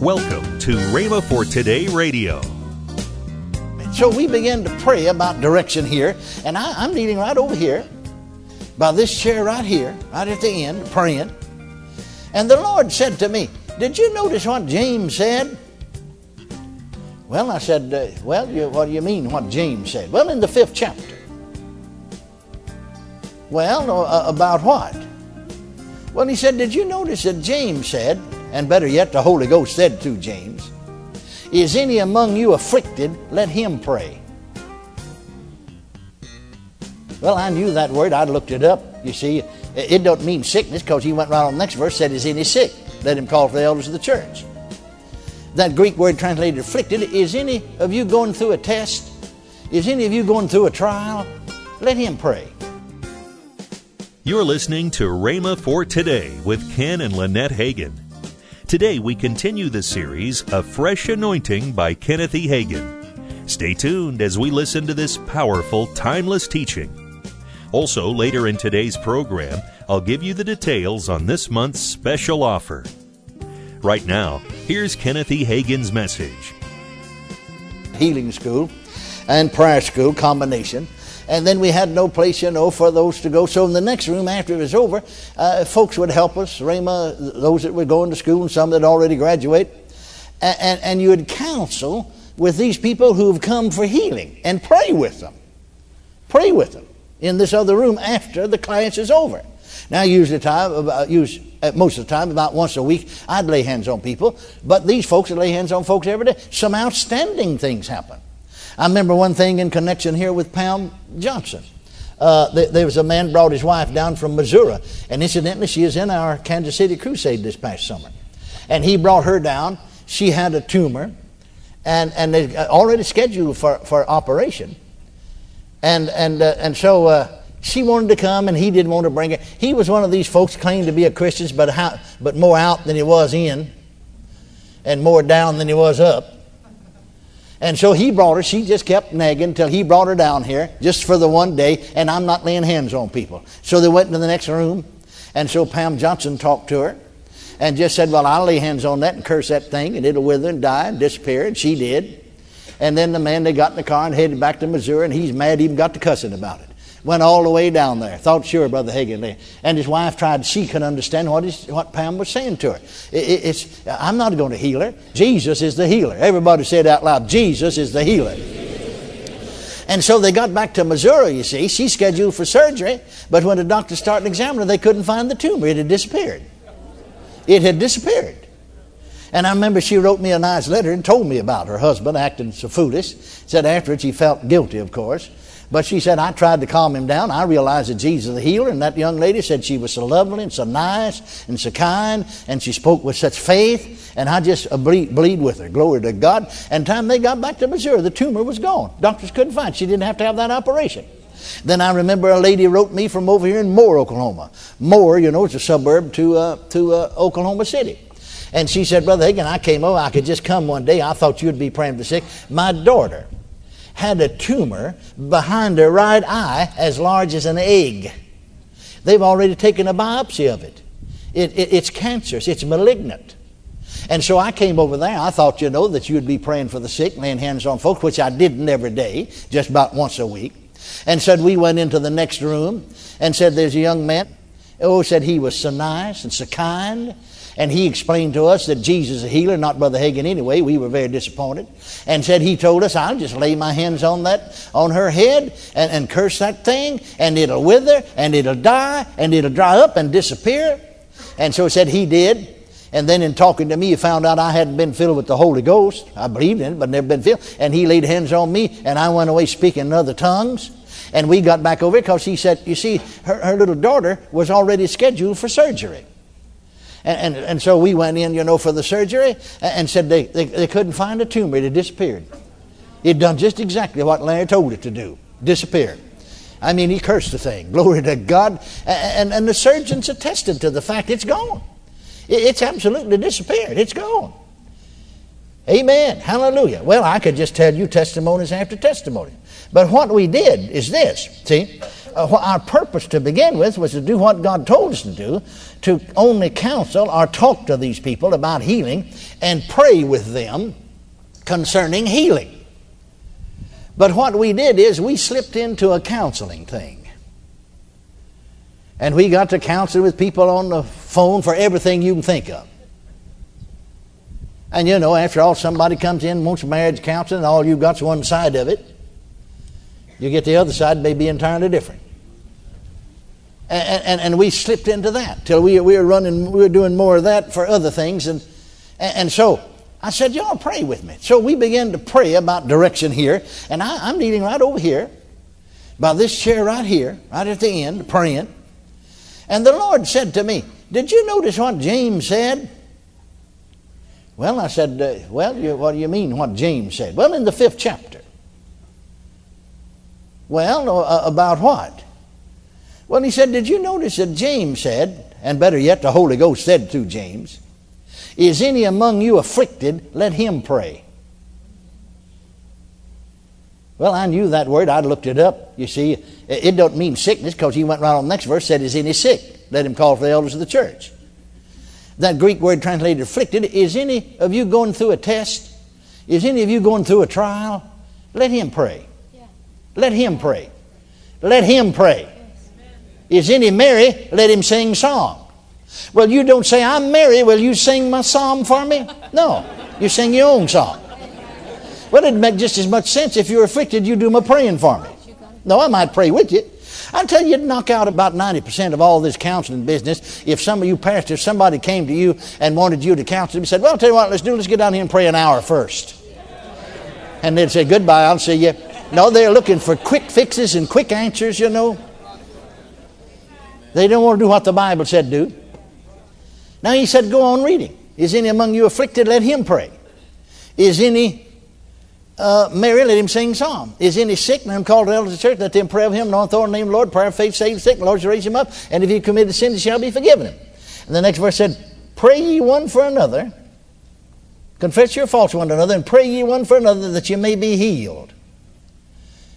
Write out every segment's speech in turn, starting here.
Welcome to Rhema for Today Radio. So we begin to pray about direction here, and I'm leading right over here, by this chair right here, right at the end, praying. And the Lord said to me, "Did you notice what James said?" Well, I said, what do you mean what James said? Well, in the 5th chapter. Well, about what? Well, he said, "Did you notice that James said, and better yet, the Holy Ghost said to James, is any among you afflicted? Let him pray." Well, I knew that word. I looked it up. You see, it don't mean sickness, because he went right on the next verse, said, "Is any sick? Let him call for the elders of the church." That Greek word translated afflicted, is any of you going through a test? Is any of you going through a trial? Let him pray. You're listening to Rhema for Today with Ken and Lynette Hagin. Today we continue the series, A Fresh Anointing by Kenneth E. Hagin. Stay tuned as we listen to this powerful, timeless teaching. Also, later in today's program, I'll give you the details on this month's special offer. Right now, here's Kenneth E. Hagin's message. Healing school and prayer school combination. And then we had no place, for those to go. So in the next room after it was over, folks would help us, Rhema, those that were going to school and some that already graduate. And you would counsel with these people who've come for healing and pray with them. Pray with them in this other room after the class is over. Now, most of the time, about once a week, I'd lay hands on people. But these folks would lay hands on folks every day. Some outstanding things happen. I remember one thing in connection here with Pam Johnson. There was a man brought his wife down from Missouri. And incidentally, she is in our Kansas City crusade this past summer. And he brought her down. She had a tumor. And they already scheduled for operation. And so she wanted to come, and he didn't want to bring her. He was one of these folks claimed to be a Christian, but more out than he was in. And more down than he was up. And so he brought her. She just kept nagging till he brought her down here just for the one day. And I'm not laying hands on people. So they went into the next room. And so Pam Johnson talked to her and just said, "Well, I'll lay hands on that and curse that thing. And it'll wither and die and disappear." And she did. And then the man, they got in the car and headed back to Missouri. And he's mad, even got to cussing about it. Went all the way down there. Thought sure Brother Hagin there. And his wife tried. She could understand what Pam was saying to her. I'm not going to heal her. Jesus is the healer. Everybody said out loud, Jesus is the healer. And so they got back to Missouri, you see. She's scheduled for surgery. But when the doctor started examining her, they couldn't find the tumor. It had disappeared. It had disappeared. And I remember she wrote me a nice letter and told me about her husband acting so foolish. Said afterwards he felt guilty, of course. But she said, "I tried to calm him down. I realized that Jesus is the healer." And that young lady said she was so lovely and so nice and so kind. And she spoke with such faith. And I just bleed with her. Glory to God. And time they got back to Missouri, the tumor was gone. Doctors couldn't find it. She didn't have to have that operation. Then I remember a lady wrote me from over here in Moore, Oklahoma. Moore, it's a suburb to Oklahoma City. And she said, "Brother Hagin, I came over. I could just come one day. I thought you'd be praying for the sick. My daughter had a tumor behind her right eye as large as an egg. They've already taken a biopsy of it. It's cancerous. It's malignant. And so I came over there. I thought, that you'd be praying for the sick, laying hands on folks," which I didn't every day, just about once a week. And said we went into the next room and said, "There's a young man." Said he was so nice and so kind. And he explained to us that Jesus is a healer, not Brother Hagin anyway. We were very disappointed. And said he told us, "I'll just lay my hands on her head and curse that thing. And it'll wither and it'll die and it'll dry up and disappear." And so he said he did. And then in talking to me, he found out I hadn't been filled with the Holy Ghost. I believed in it, but never been filled. And he laid hands on me and I went away speaking in other tongues. And we got back over it because he said, you see, her little daughter was already scheduled for surgery. And so we went in, for the surgery and said they couldn't find a tumor. It had disappeared. It done just exactly what Larry told it to do. Disappeared. I mean, he cursed the thing. Glory to God. And the surgeons attested to the fact it's gone. It's absolutely disappeared. It's gone. Amen. Hallelujah. Well, I could just tell you testimonies after testimony. But what we did is this. See, our purpose to begin with was to do what God told us to do, to only counsel or talk to these people about healing and pray with them concerning healing. But what we did is we slipped into a counseling thing. And we got to counsel with people on the phone for everything you can think of. And you know, after all, somebody comes in and wants marriage counseling, and all you've got's one side of it. You get the other side, may be entirely different. And we slipped into that till we were doing more of that for other things. And so I said, y'all pray with me. So we began to pray about direction here. And I'm kneeling right over here by this chair right here, right at the end, praying. And the Lord said to me, did you notice what James said? Well, I said, what do you mean what James said? Well, in the 5th chapter. Well, about what? Well, he said, did you notice that James said, and better yet, the Holy Ghost said through James, is any among you afflicted? Let him pray. Well, I knew that word. I looked it up. You see, it don't mean sickness, because he went right on the next verse, said, is any sick? Let him call for the elders of the church. That Greek word translated afflicted, is any of you going through a test? Is any of you going through a trial? Let him pray. Let him pray. Let him pray. Is any merry? Let him sing song. Well, you don't say, I'm merry. Will you sing my psalm for me? No. You sing your own song. Well, it'd make just as much sense if you're afflicted, you do my praying for me. No, I might pray with you. I tell you, you'd knock out about 90% of all this counseling business if some of you pastors, somebody came to you and wanted you to counsel them and said, well, I'll tell you what, let's get down here and pray an hour first. And they'd say, goodbye, I'll see you. No, they're looking for quick fixes and quick answers, you know. They don't want to do what the Bible said do. Now he said, go on reading. Is any among you afflicted? Let him pray. Is any merry? Let him sing psalm. Is any sick? Let him call the elders of the church. Let them pray of him. Anoint the Lord in the name of the Lord. Prayer of faith saves the sick. The Lord shall raise him up. And if he committed sin, it shall be forgiven him. And the next verse said, pray ye one for another. Confess your faults one to another. And pray ye one for another that you may be healed.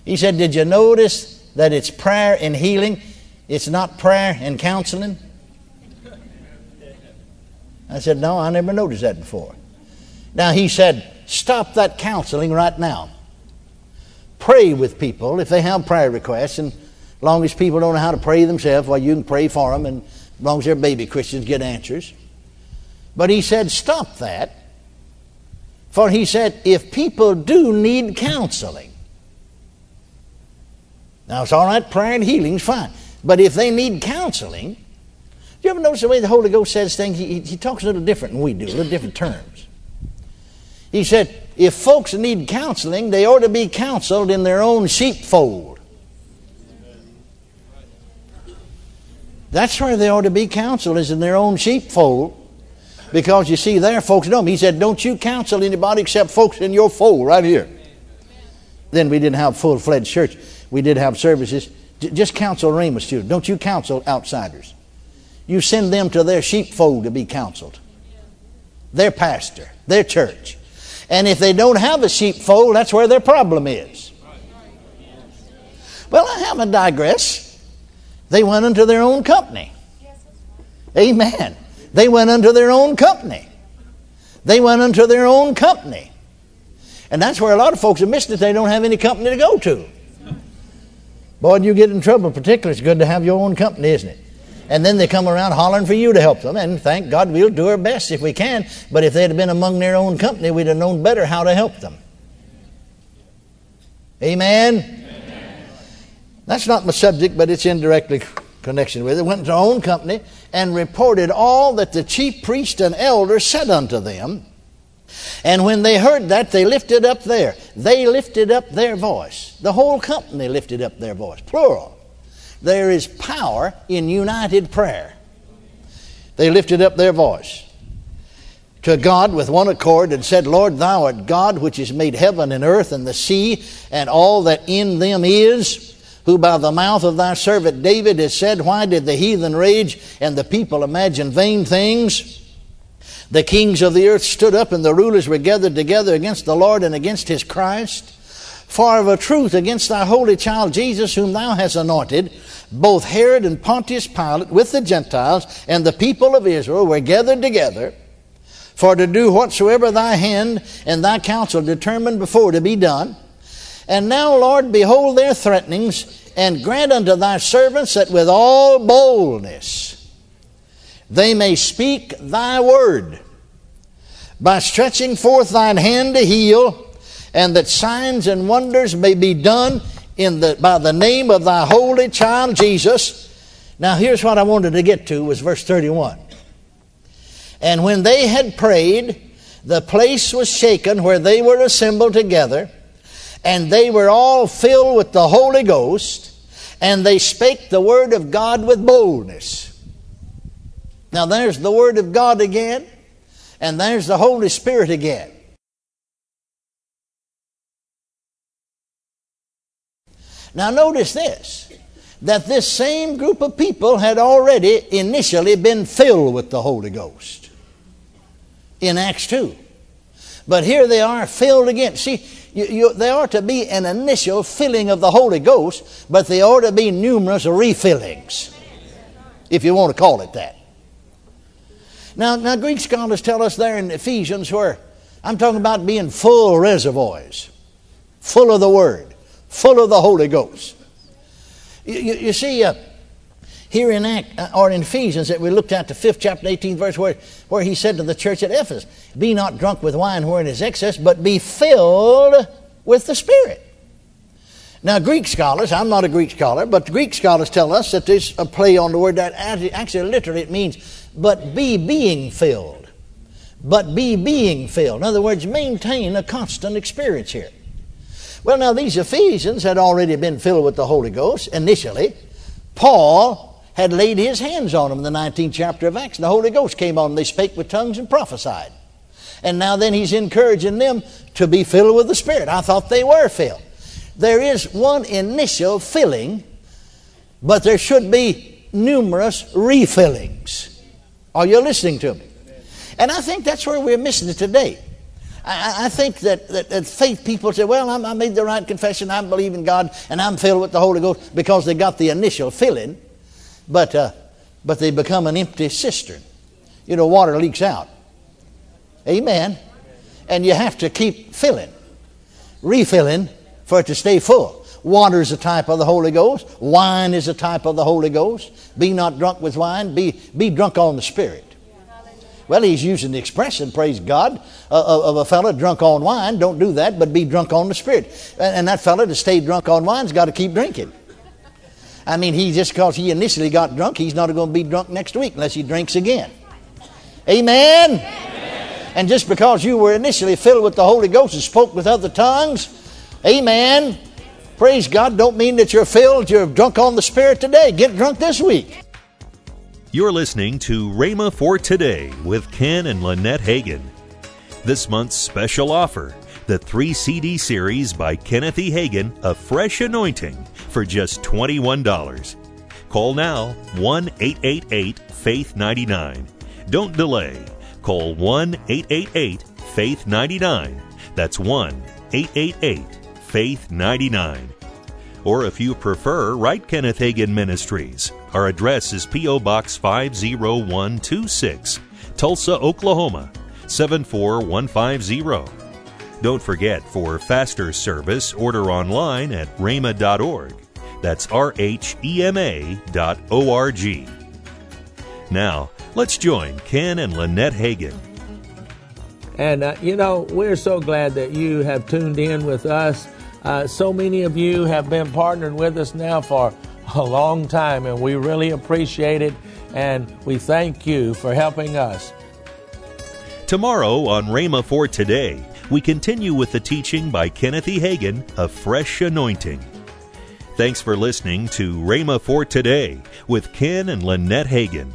He said, did you notice that it's prayer and healing? It's not prayer and counseling? I said, no, I never noticed that before. Now, he said, stop that counseling right now. Pray with people if they have prayer requests. And as long as people don't know how to pray themselves, well, you can pray for them. And as long as they're baby Christians, get answers. But he said, stop that. For he said, if people do need counseling, now, it's all right, prayer and healing's fine. But if they need counseling, do you ever notice the way the Holy Ghost says things? He talks a little different than we do, a little different terms. He said, if folks need counseling, they ought to be counseled in their own sheepfold. That's where they ought to be counseled, is in their own sheepfold. Because, you see, there folks know him. He said, don't you counsel anybody except folks in your fold right here. Then we didn't have full-fledged church. We did have services. Just counsel Rhema students. Don't you counsel outsiders. You send them to their sheepfold to be counseled. Their pastor, their church. And if they don't have a sheepfold, that's where their problem is. Well, I haven't digressed. They went unto their own company. Amen. They went unto their own company. They went unto their own company. And that's where a lot of folks are missing it. They don't have any company to go to. Boy, you get in trouble. Particularly, it's good to have your own company, isn't it? And then they come around hollering for you to help them. And thank God, we'll do our best if we can. But if they'd have been among their own company, we'd have known better how to help them. Amen? Amen. That's not my subject, but it's indirectly connection with it. Went into their own company and reported all that the chief priest and elder said unto them. And when they heard that, they lifted up their voice. The whole company lifted up their voice, plural. There is power in united prayer. They lifted up their voice to God with one accord and said, Lord, thou art God, which has made heaven and earth and the sea and all that in them is, who by the mouth of thy servant David has said, why did the heathen rage and the people imagine vain things? The kings of the earth stood up, and the rulers were gathered together against the Lord and against his Christ. For of a truth, against thy holy child Jesus, whom thou hast anointed, both Herod and Pontius Pilate with the Gentiles and the people of Israel were gathered together, for to do whatsoever thy hand and thy counsel determined before to be done. And now, Lord, behold their threatenings, and grant unto thy servants that with all boldness they may speak thy word, by stretching forth thine hand to heal, and that signs and wonders may be done by the name of thy holy child Jesus. Now here's what I wanted to get to, was verse 31. And when they had prayed, the place was shaken where they were assembled together, and they were all filled with the Holy Ghost, and they spake the word of God with boldness. Now there's the word of God again, and there's the Holy Spirit again. Now notice this, that this same group of people had already initially been filled with the Holy Ghost in Acts 2. But here they are filled again. See, there ought to be an initial filling of the Holy Ghost, but there ought to be numerous refillings, if you want to call it that. Now Greek scholars tell us there in Ephesians, where I'm talking about being full reservoirs, full of the Word, full of the Holy Ghost. You see, here in Ephesians that we looked at, the 5th chapter, 18th verse, where he said to the church at Ephesus, be not drunk with wine wherein is excess, but be filled with the Spirit. Now Greek scholars, I'm not a Greek scholar, but Greek scholars tell us that there's a play on the word that actually literally it means, but be being filled. But be being filled. In other words, maintain a constant experience here. Well, now these Ephesians had already been filled with the Holy Ghost initially. Paul had laid his hands on them in the 19th chapter of Acts. The Holy Ghost came on them. They spake with tongues and prophesied. And now then he's encouraging them to be filled with the Spirit. I thought they were filled. There is one initial filling, but there should be numerous refillings. Are you listening to me? And I think that's where we're missing it today. I think that faith people say, well, I made the right confession, I believe in God, and I'm filled with the Holy Ghost, because they got the initial filling, but they become an empty cistern. You know, water leaks out. Amen. And you have to keep filling, refilling, for it to stay full. Water is a type of the Holy Ghost. Wine is a type of the Holy Ghost. Be not drunk with wine, be drunk on the Spirit. Well, he's using the expression, praise God, of a fellow drunk on wine. Don't do that, but be drunk on the Spirit. And that fellow to stay drunk on wine's got to keep drinking. I mean, just because he initially got drunk, he's not going to be drunk next week unless he drinks again. Amen? Amen. And just because you were initially filled with the Holy Ghost and spoke with other tongues, amen, praise God, don't mean that you're filled, you're drunk on the Spirit today. Get drunk this week. You're listening to Rhema for Today with Ken and Lynette Hagin. This month's special offer, the 3-CD series by Kenneth E. Hagin, A Fresh Anointing, for just $21. Call now, 1-888-FAITH-99. Don't delay. Call 1-888-FAITH-99. That's 1-888-FAITH-99. Or if you prefer, write Kenneth Hagin Ministries. Our address is P.O. Box 50126, Tulsa, Oklahoma, 74150. Don't forget, for faster service, order online at rhema.org. That's RHEMA.org. Now, let's join Ken and Lynette Hagin. And, we're so glad that you have tuned in with us. So many of you have been partnering with us now for a long time, and we really appreciate it, and we thank you for helping us. Tomorrow on Rhema for Today, we continue with the teaching by Kenneth E. Hagin, A Fresh Anointing. Thanks for listening to Rhema for Today with Ken and Lynette Hagin.